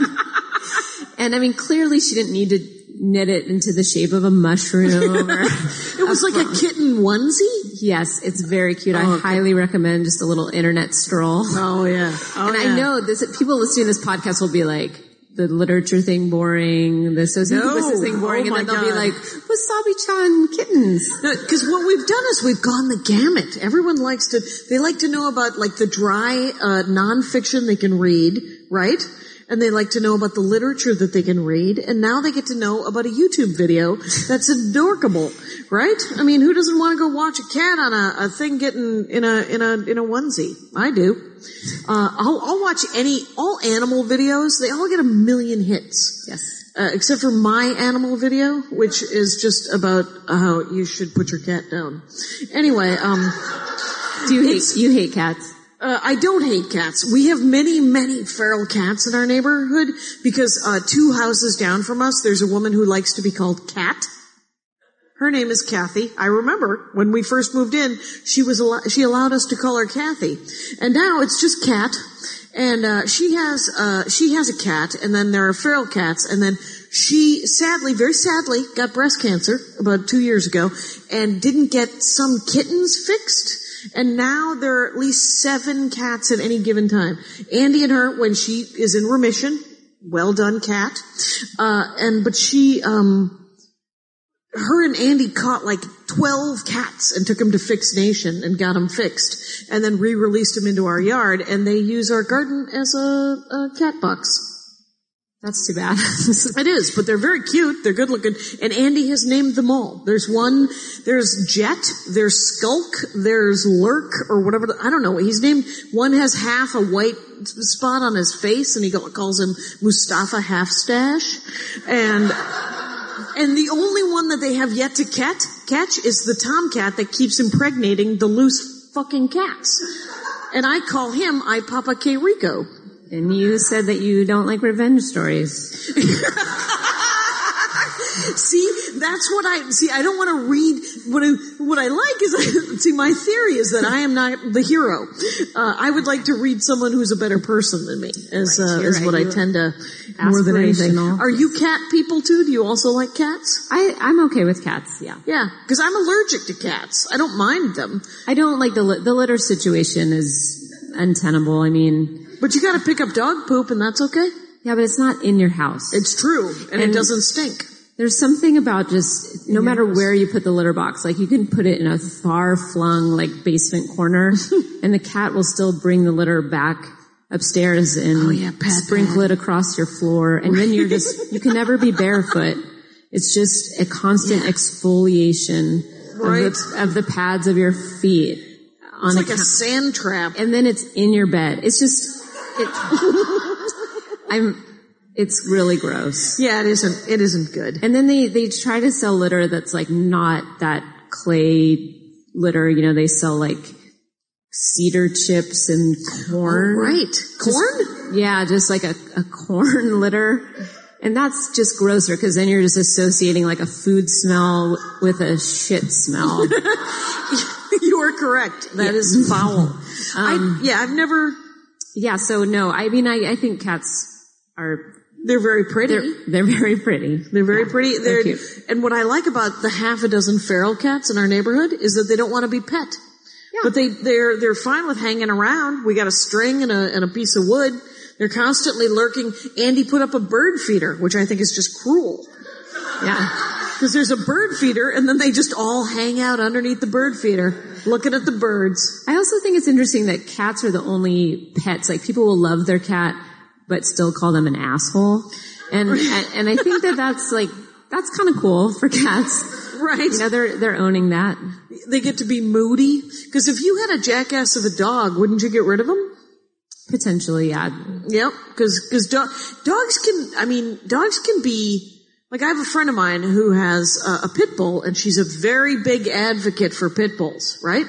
And, I mean, clearly she didn't need to knit it into the shape of a mushroom. Or it was like a kitten onesie? Yes, it's very cute. Oh, okay. I highly recommend just a little internet stroll. Oh, yeah. Oh, and yeah. I know this. People listening to this podcast will be like, the literature thing boring, the sociolinguistics thing boring, and then they'll be like, Wasabi-chan kittens. Because what we've done is we've gone the gamut. Everyone likes to, they like to know about, like, the dry nonfiction they can read, right? And they like to know about the literature that they can read, and now they get to know about a YouTube video that's adorable, right? I mean, who doesn't want to go watch a cat on a thing getting in a onesie? I do. I'll watch all animal videos. They all get a million hits. Yes. Except for my animal video, which is just about how you should put your cat down. Anyway, do you hate cats? I don't hate cats. We have many, many feral cats in our neighborhood because, two houses down from us, there's a woman who likes to be called Cat. Her name is Kathy. I remember when we first moved in, she allowed us to call her Kathy. And now it's just Cat. And, she has a cat, and then there are feral cats, and then she sadly, very sadly, got breast cancer about 2 years ago and didn't get some kittens fixed. And now there are at least 7 cats at any given time. Andy and her, when she is in remission, well done, Cat. But she, her and Andy caught like 12 cats and took them to Fix Nation and got them fixed and then re-released them into our yard, and they use our garden as a cat box. That's too bad. It is, but they're very cute. They're good looking. And Andy has named them all. There's one, there's Jet, there's Skulk, there's Lurk, or whatever. I don't know what he's named. One has half a white spot on his face, and he calls him Mustafa Halfstache. And the only one that they have yet to catch is the tomcat that keeps impregnating the loose fucking cats. And I call him I Papa K. Rico. And you said that you don't like revenge stories. See, that's what I don't want to read. What I like is, see, my theory is that I am not the hero. I would like to read someone who's a better person than me, I tend to, more than anything. Are you cat people too? Do you also like cats? I'm okay with cats, yeah. Yeah, because I'm allergic to cats. I don't mind them. I don't like the litter situation is untenable, I mean... But you got to pick up dog poop, and that's okay. Yeah, but it's not in your house. It's true, and it doesn't stink. There's something about just no matter where you put the litter box, like you can put it in a far-flung like basement corner, and the cat will still bring the litter back upstairs and sprinkle it across your floor. And then you can never be barefoot. It's just a constant exfoliation of the pads of your feet. It's like a sand trap, and then it's in your bed. It's just. It's really gross. Yeah, it isn't good. And then they try to sell litter that's like not that clay litter, you know, they sell like cedar chips and corn. Oh, right. Corn? Yeah, just like a corn litter. And that's just grosser because then you're just associating like a food smell with a shit smell. You are correct. That is foul. I've never... Yeah, so no, I mean, I think cats are... They're very pretty. They're very pretty. They're very pretty. They're cute. And what I like about the half a dozen feral cats in our neighborhood is that they don't want to be pet. Yeah. But they're fine with hanging around. We got a string and a piece of wood. They're constantly lurking. Andy put up a bird feeder, which I think is just cruel. Yeah. because there's a bird feeder, and then they just all hang out underneath the bird feeder, looking at the birds. I also think it's interesting that cats are the only pets. Like, people will love their cat, but still call them an asshole. And I think that that's, like, that's kind of cool for cats. Right. You know, they're owning that. They get to be moody. Because if you had a jackass of a dog, wouldn't you get rid of him? Potentially, yeah. Yep. Because dogs can be... Like, I have a friend of mine who has a pit bull, and she's a very big advocate for pit bulls, right?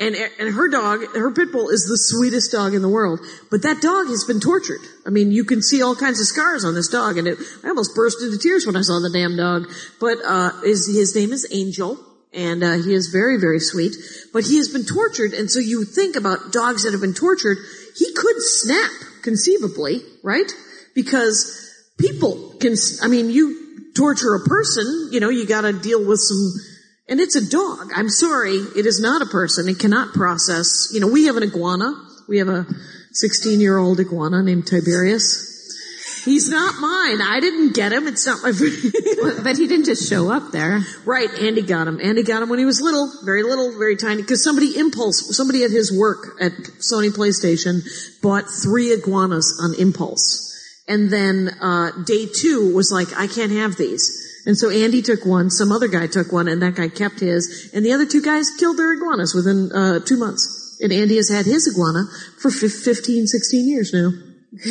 And her dog, her pit bull, is the sweetest dog in the world. But that dog has been tortured. I mean, you can see all kinds of scars on this dog, and I almost burst into tears when I saw the damn dog. But his name is Angel, and he is very, very sweet. But he has been tortured, and so you think about dogs that have been tortured. He could snap, conceivably, right? Because people can... I mean, you... torture a person, you know, you got to deal with some, and it's a dog. I'm sorry, it is not a person. It cannot process. You know, we have an iguana. We have a 16-year-old iguana named Tiberius. He's not mine. I didn't get him. It's not my favorite. But he didn't just show up there. Right, Andy got him. Andy got him when he was little, very tiny, because somebody at his work at Sony PlayStation bought 3 iguanas on impulse. And then day 2 was like, I can't have these. And so Andy took one, some other guy took one, and that guy kept his. And the other 2 guys killed their iguanas within 2 months. And Andy has had his iguana for 15, 16 years now.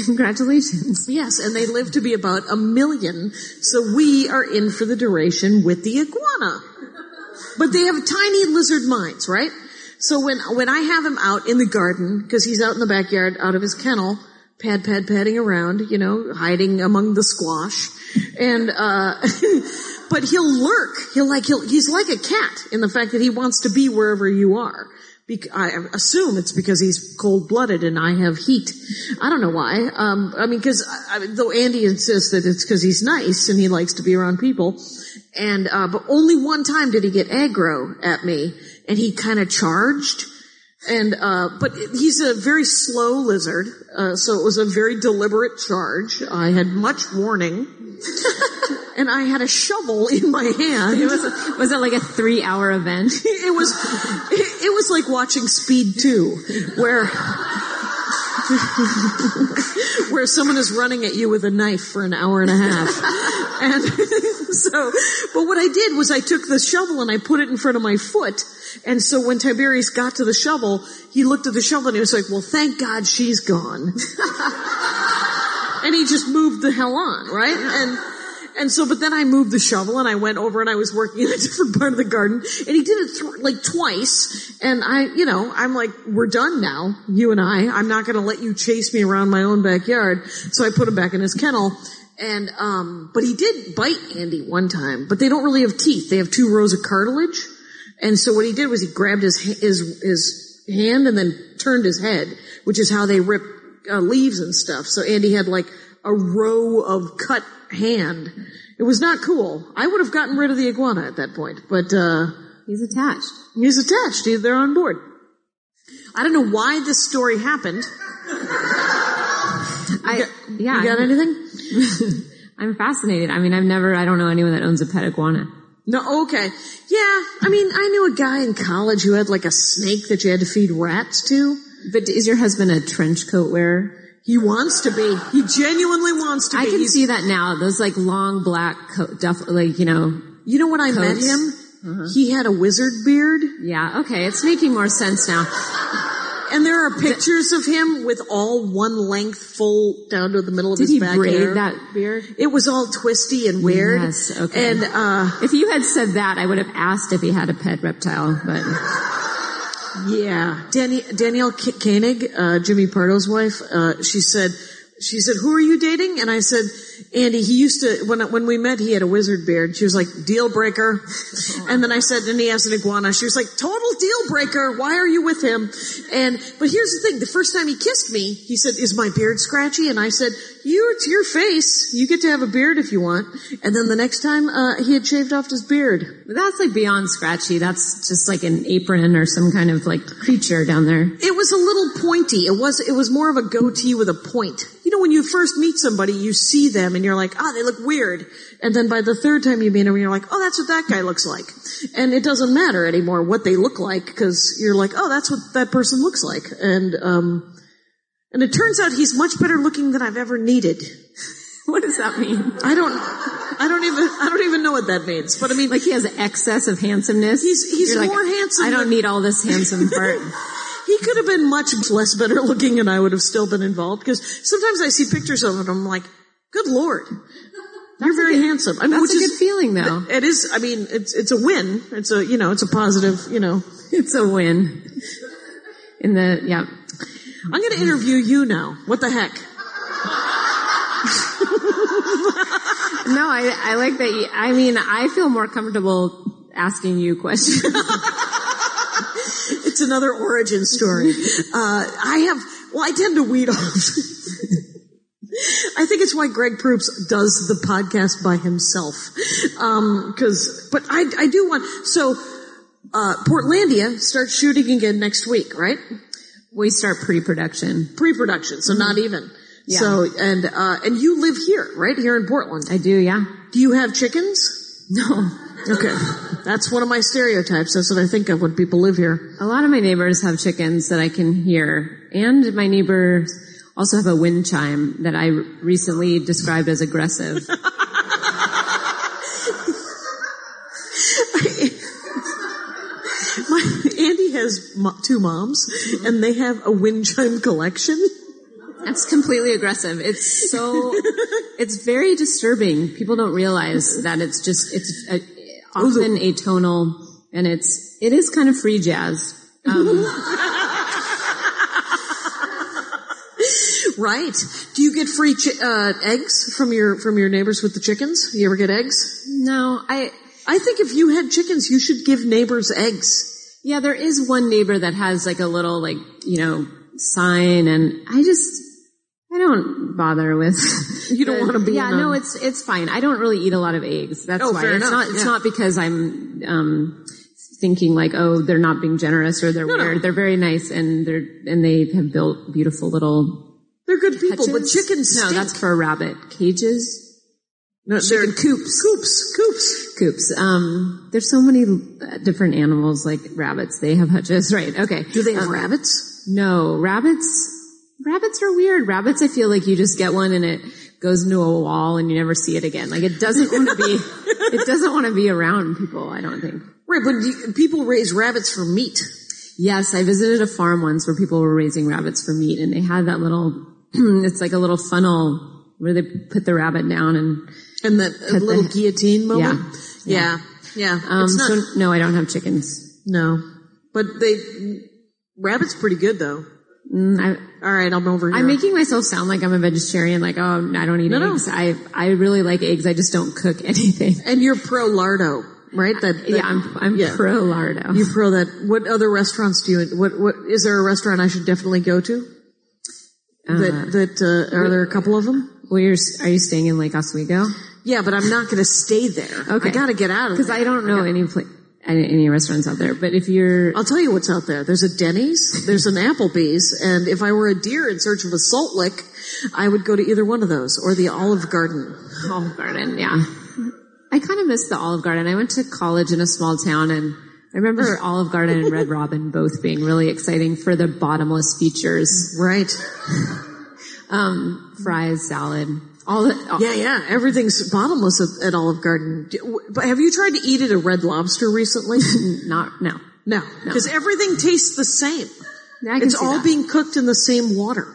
Congratulations. Yes, and they live to be about 1 million. So we are in for the duration with the iguana. But they have tiny lizard minds, right? So when I have him out in the garden, because he's out in the backyard, out of his kennel, padding around, you know, hiding among the squash. And, but he'll lurk. He's like a cat in the fact that he wants to be wherever you are. I assume it's because he's cold-blooded and I have heat. I don't know why. Though Andy insists that it's because he's nice and he likes to be around people. And, but only one time did he get aggro at me, and he kind of charged. And, but he's a very slow lizard, so it was a very deliberate charge. I had much warning. And I had a shovel in my hand. Was it like a 3-hour event? It was like watching Speed 2, where, where someone is running at you with a knife for 1.5 hours. And so, but what I did was I took the shovel and I put it in front of my foot. And so when Tiberius got to the shovel, he looked at the shovel and he was like, well, thank God she's gone. And he just moved the hell on, right? And so, but then I moved the shovel and I went over and I was working in a different part of the garden, and he did it twice. And I'm like, we're done now, you and I. I'm not going to let you chase me around my own backyard. So I put him back in his kennel. And, but he did bite Andy one time, but they don't really have teeth. They have 2 rows of cartilage. And so what he did was he grabbed his hand and then turned his head, which is how they rip leaves and stuff. So Andy had like a row of cut hand. It was not cool. I would have gotten rid of the iguana at that point, but he's attached. He's attached. They're on board. I don't know why this story happened. You got anything? I'm fascinated. I mean, I don't know anyone that owns a pet iguana. No, okay. Yeah, I mean, I knew a guy in college who had like a snake that you had to feed rats to. But is your husband a trench coat wearer? He wants to be. He genuinely wants to be. I can see that now. Those like long black coat, You know when I met him? Uh-huh. He had a wizard beard. Yeah, okay. It's making more sense now. And there are pictures of him with all one length full down to the middle of his back hair. Did he braid that beard? It was all twisty and weird. Yes, okay. And, if you had said that, I would have asked if he had a pet reptile, but... Yeah. Danielle Koenig, Jimmy Pardo's wife, she said, who are you dating? And I said, Andy, he used to, when we met, he had a wizard beard. She was like, deal breaker. And then I said, and he has an iguana. She was like, total deal breaker. Why are you with him? But here's the thing. The first time he kissed me, he said, is my beard scratchy? And I said, it's your face. You get to have a beard if you want. And then the next time, he had shaved off his beard. That's like beyond scratchy. That's just like an apron or some kind of like creature down there. It was a little pointy. It was more of a goatee with a point. You know, when you first meet somebody, you see them and you're like, ah, they look weird. And then by the third time you meet them, you're like, oh, that's what that guy looks like. And it doesn't matter anymore what they look like, because you're like, oh, that's what that person looks like. And it turns out he's much better looking than I've ever needed. What does that mean? I don't even know what that means. But I mean, like, he has an excess of handsomeness. He's more like, handsome. I don't need all this handsome part. He could have been much less better looking and I would have still been involved, because sometimes I see pictures of him and I'm like, good Lord, you're very handsome. I mean, that's a good feeling though. It is. I mean, it's a win. It's a, you know, it's a positive, you know. It's a win. In the, yeah. I'm going to interview you now. What the heck? No, I like that. I mean, I feel more comfortable asking you questions. It's another origin story. I tend to weed off. I think it's why Greg Proops does the podcast by himself. But I do want, so Portlandia starts shooting again next week, right? We start pre-production. Pre-production, so not even. Yeah. So, and you live here, right? Here in Portland. I do, yeah. Do you have chickens? No. Okay. That's one of my stereotypes. That's what I think of when people live here. A lot of my neighbors have chickens that I can hear. And my neighbors also have a wind chime that I recently described as aggressive. Andy has two moms, and they have a wind chime collection. That's completely aggressive. It's very disturbing. People don't realize that it's often atonal, and it is kind of free jazz. Right. Do you get free eggs from your neighbors with the chickens? You ever get eggs? No. I think if you had chickens, you should give neighbors eggs. Yeah, there is one neighbor that has like a little, like, you know, sign, and I don't bother with. You don't want to be. Yeah, no, it's fine. I don't really eat a lot of eggs. That's why. Fair enough. It's not because I'm thinking like, oh, they're not being generous or they're weird. No. They're very nice, and they have built beautiful little. They're good people, but chickens. No, that's for a rabbit. Cages. No, they're coops. There's so many different animals, like rabbits. They have hutches, right? Okay. Do they have rabbits? No, rabbits are weird. Rabbits, I feel like you just get one and it goes into a wall and you never see it again. Like, it doesn't want to be around people, I don't think. Right, but people raise rabbits for meat. Yes, I visited a farm once where people were raising rabbits for meat, and they had that little, it's like a little funnel where they put the rabbit down and that little guillotine moment. Yeah. No, I don't have chickens. No, but rabbit's pretty good though. All right, I'm over here. I'm making myself sound like I'm a vegetarian. Like, oh, I don't eat eggs. No. I really like eggs. I just don't cook anything. And you're pro Lardo, right? I'm pro Lardo. You pro that? What other restaurants do you? What is there a restaurant I should definitely go to? Are there a couple of them? Well, are you staying in Lake Oswego? Yeah, but I'm not going to stay there. Okay. I got to get out of there. Because I don't know any restaurants out there. But if you're... I'll tell you what's out there. There's a Denny's, there's an Applebee's, and if I were a deer in search of a salt lick, I would go to either one of those, or the Olive Garden. Olive Garden, yeah. I kind of miss the Olive Garden. I went to college in a small town, and I remember Olive Garden and Red Robin both being really exciting for the bottomless features. Right. Fries, salad, everything's bottomless at Olive Garden. But have you tried to eat at a Red Lobster recently? No. Because everything tastes the same. It's all being cooked in the same water.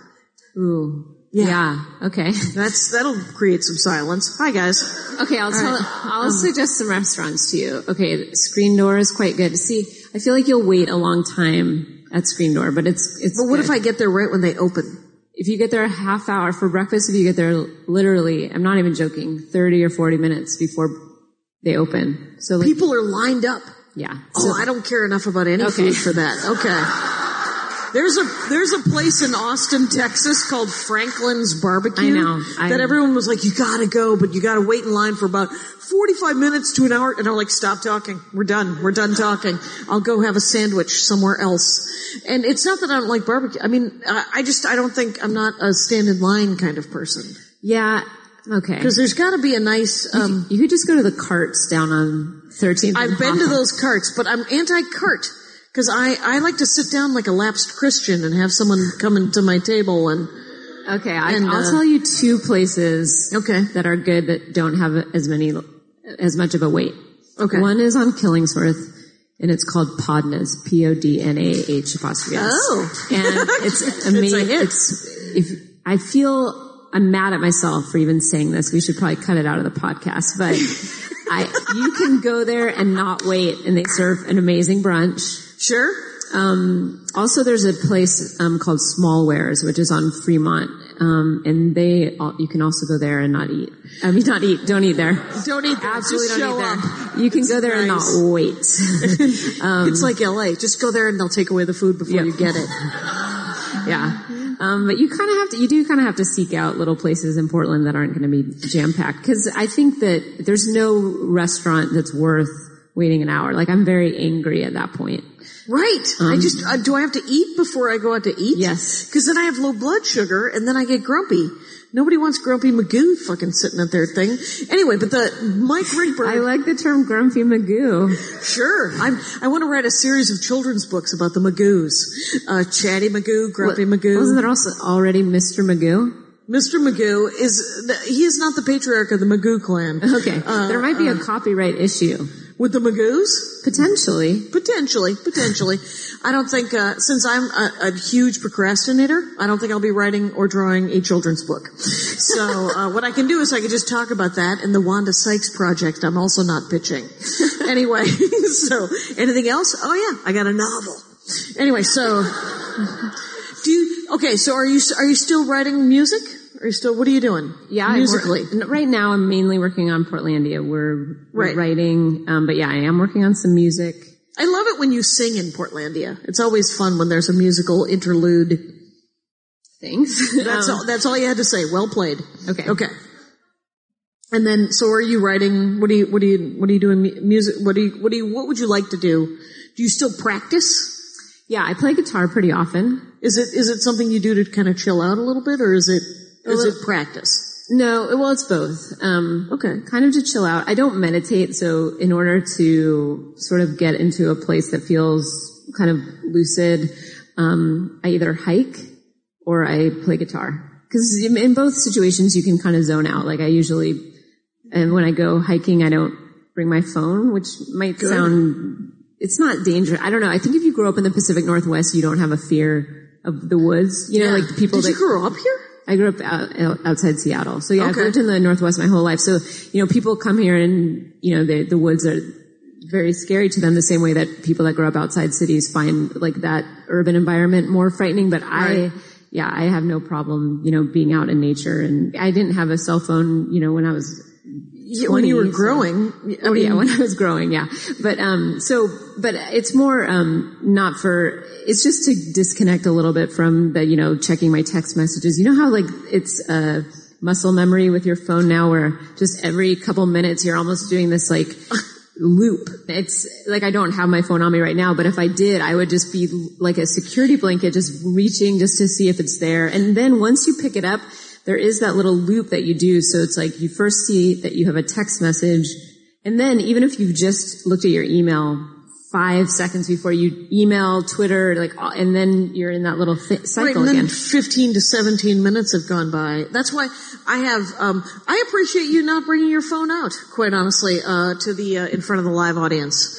Ooh. Yeah. Okay. That'll create some silence. Hi guys. Okay, I'll suggest some restaurants to you. Okay, Screen Door is quite good. See, I feel like you'll wait a long time at Screen Door, but it's. But what if I get there right when they open? If you get there a half hour for breakfast, if you get there literally, I'm not even joking, 30 or 40 minutes before they open. So like, people are lined up. Yeah. I don't care enough about any food for that. Okay. There's a place in Austin, Texas called Franklin's Barbecue. I know. Everyone was like, you gotta go, but you gotta wait in line for about 45 minutes to an hour. And I'm like, stop talking. We're done. We're done talking. I'll go have a sandwich somewhere else. And it's not that I don't like barbecue. I mean, I don't think, I'm not a stand in line kind of person. Yeah. Okay. Because there's got to be a nice... you could just go to the carts down on 13th. I've been to those carts, but I'm anti-cart. Because I like to sit down like a lapsed Christian and have someone come into my table and... Okay, I'll tell you two places that are good that don't have as much of a wait. Okay. One is on Killingsworth, and it's called Podna's, P-O-D-N-A-H-S. Oh. And it's amazing. I feel... I'm mad at myself for even saying this. We should probably cut it out of the podcast, but you can go there and not wait, and they serve an amazing brunch. Sure. Also there's a place, called Smallwares, which is on Fremont. And you can also go there and not eat. I mean, don't eat there. Don't eat there. Absolutely just don't eat there. You can go there and not wait. It's like LA. Just go there and they'll take away the food before you get it. Yeah. But you do kind of have to seek out little places in Portland that aren't going to be jam-packed. Because I think that there's no restaurant that's worth waiting an hour. Like, I'm very angry at that point. Right. Do I have to eat before I go out to eat? Yes. Because then I have low blood sugar, and then I get grumpy. Nobody wants Grumpy Magoo fucking sitting at their thing. Anyway, but Mike Rindberg. I like the term Grumpy Magoo. Sure. I want to write a series of children's books about the Magoos. Chatty Magoo, Grumpy Magoo. Wasn't there also already Mr. Magoo? Mr. Magoo he is not the patriarch of the Magoo clan. Okay. There might be a copyright issue. With the Magoos? Potentially. I don't think, since I'm a huge procrastinator, I don't think I'll be writing or drawing a children's book. So, what I can do is I can just talk about that and the Wanda Sykes project I'm also not pitching. Anyway, so, anything else? Oh yeah, I got a novel. Anyway, so, are you still writing music? What are you doing? Yeah, musically. Right now, I'm mainly working on Portlandia. We're writing, but yeah, I am working on some music. I love it when you sing in Portlandia. It's always fun when there's a musical interlude. Thanks. That's all you had to say. Well played. Okay. And then, so are you writing? What are you doing? Music? What would you like to do? Do you still practice? Yeah, I play guitar pretty often. Is it something you do to kind of chill out a little bit, or is it practice? No, well, it's both. Kind of to chill out. I don't meditate, so in order to sort of get into a place that feels kind of lucid, I either hike or I play guitar. Because in both situations, you can kind of zone out. Like and when I go hiking, I don't bring my phone, which might sound... It's not dangerous. I don't know. I think if you grow up in the Pacific Northwest, you don't have a fear of the woods. You know, like the people that... Did you grow up here? I grew up outside Seattle. So, yeah, I've lived in the Northwest my whole life. So, you know, people come here and, you know, the woods are very scary to them the same way that people that grow up outside cities find, like, that urban environment more frightening. But I have no problem, you know, being out in nature. And I didn't have a cell phone, you know, when I was 20. When you were growing. So, when I was growing, yeah. But, but it's more, not for... It's just to disconnect a little bit from the, you know, checking my text messages. You know how, like, it's muscle memory with your phone now where just every couple minutes you're almost doing this, like, loop. It's like I don't have my phone on me right now, but if I did, I would just be like a security blanket just reaching just to see if it's there. And then once you pick it up, there is that little loop that you do. So it's like you first see that you have a text message, and then even if you've just looked at your email 5 seconds before you email, Twitter, like, and then you're in that little cycle again. Right, and then 15 to 17 minutes have gone by. That's why I have, I appreciate you not bringing your phone out, quite honestly, to the, in front of the live audience.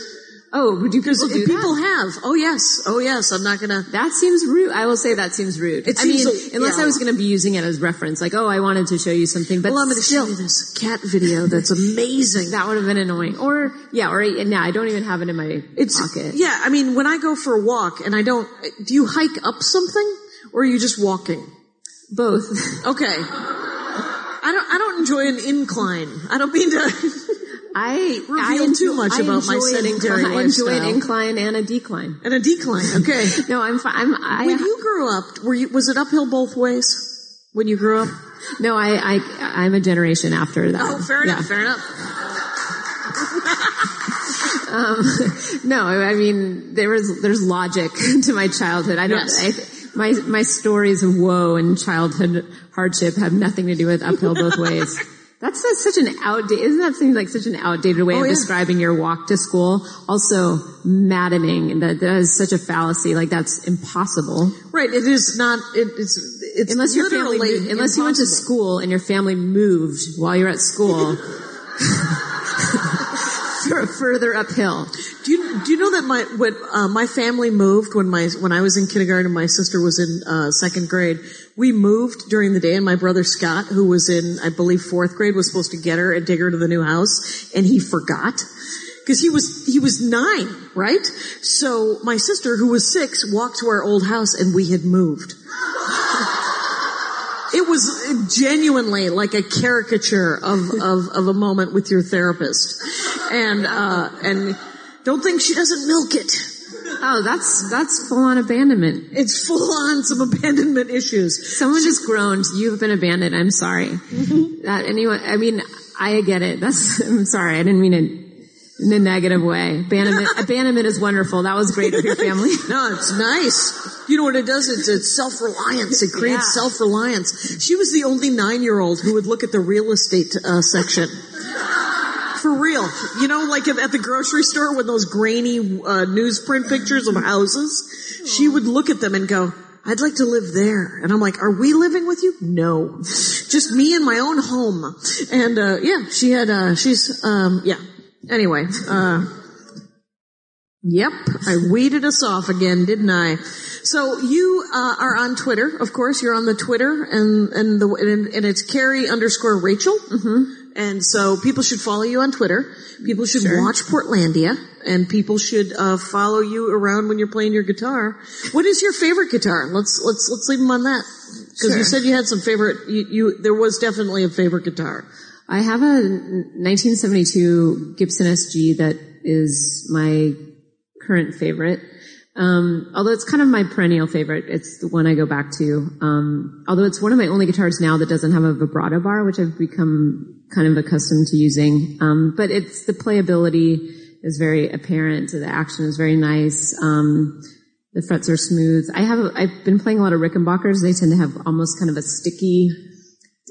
Oh, would you people do that? People have. Oh yes, I'm not gonna... That seems rude. I will say that seems rude. Unless I was gonna be using it as reference, like, oh, I wanted to show you something, but I'm gonna show you this cat video that's amazing. That would have been annoying. I don't even have it in my pocket. Yeah, I mean, when I go for a walk, and I don't... Do you hike up something, or are you just walking? Both. Okay. I don't enjoy an incline. I don't mean to... I enjoyed an incline and a decline. And a decline, okay. No, I'm fine. When you grew up, was it uphill both ways when you grew up? No, I'm a generation after that. Oh, fair enough. No, I mean, there's logic to my childhood. My stories of woe and childhood hardship have nothing to do with uphill both ways. That's such an outdated, isn't that seems like such an outdated way of describing your walk to school? Also, maddening. That is such a fallacy. Like, that's impossible. Right. It is not, it's unless your family, impossible. You went to school and your family moved while you're at school. Further uphill. Do you know that my family moved when I was in kindergarten, my sister was in second grade. We moved during the day, and my brother Scott, who was in, I believe, fourth grade, was supposed to get her and take her to the new house, and he forgot. Because he was 9, right? So my sister, who was 6, walked to our old house, and we had moved. It was genuinely like a caricature of a moment with your therapist. And don't think she doesn't milk it. Oh, that's full on abandonment. It's full on some abandonment issues. Someone just groaned, "You've been abandoned, I'm sorry." Mm-hmm. I get it. I'm sorry, I didn't mean it in a negative way. Abandonment is wonderful. That was great with your family. No, it's nice. You know what it does? It's self-reliance. It creates self-reliance. She was the only 9-year-old who would look at the real estate section. For real. You know, like at the grocery store when those grainy newsprint pictures of houses, she would look at them and go, "I'd like to live there." And I'm like, "Are we living with you?" No. Just me in my own home. And she had, anyway, yep, I weeded us off again, didn't I? So you are on Twitter, of course. You're on the Twitter, and it's Carrie_Rachel. Mm-hmm. And so people should follow you on Twitter. People should watch Portlandia, and people should follow you around when you're playing your guitar. What is your favorite guitar? Let's leave them on that, because you said you had some favorite. There was definitely a favorite guitar. I have a 1972 Gibson SG that is my current favorite. Although it's kind of my perennial favorite. It's the one I go back to. Although it's one of my only guitars now that doesn't have a vibrato bar, which I've become kind of accustomed to using. But it's the playability is very apparent. The action is very nice. The frets are smooth. I've been playing a lot of Rickenbackers. They tend to have almost kind of a sticky,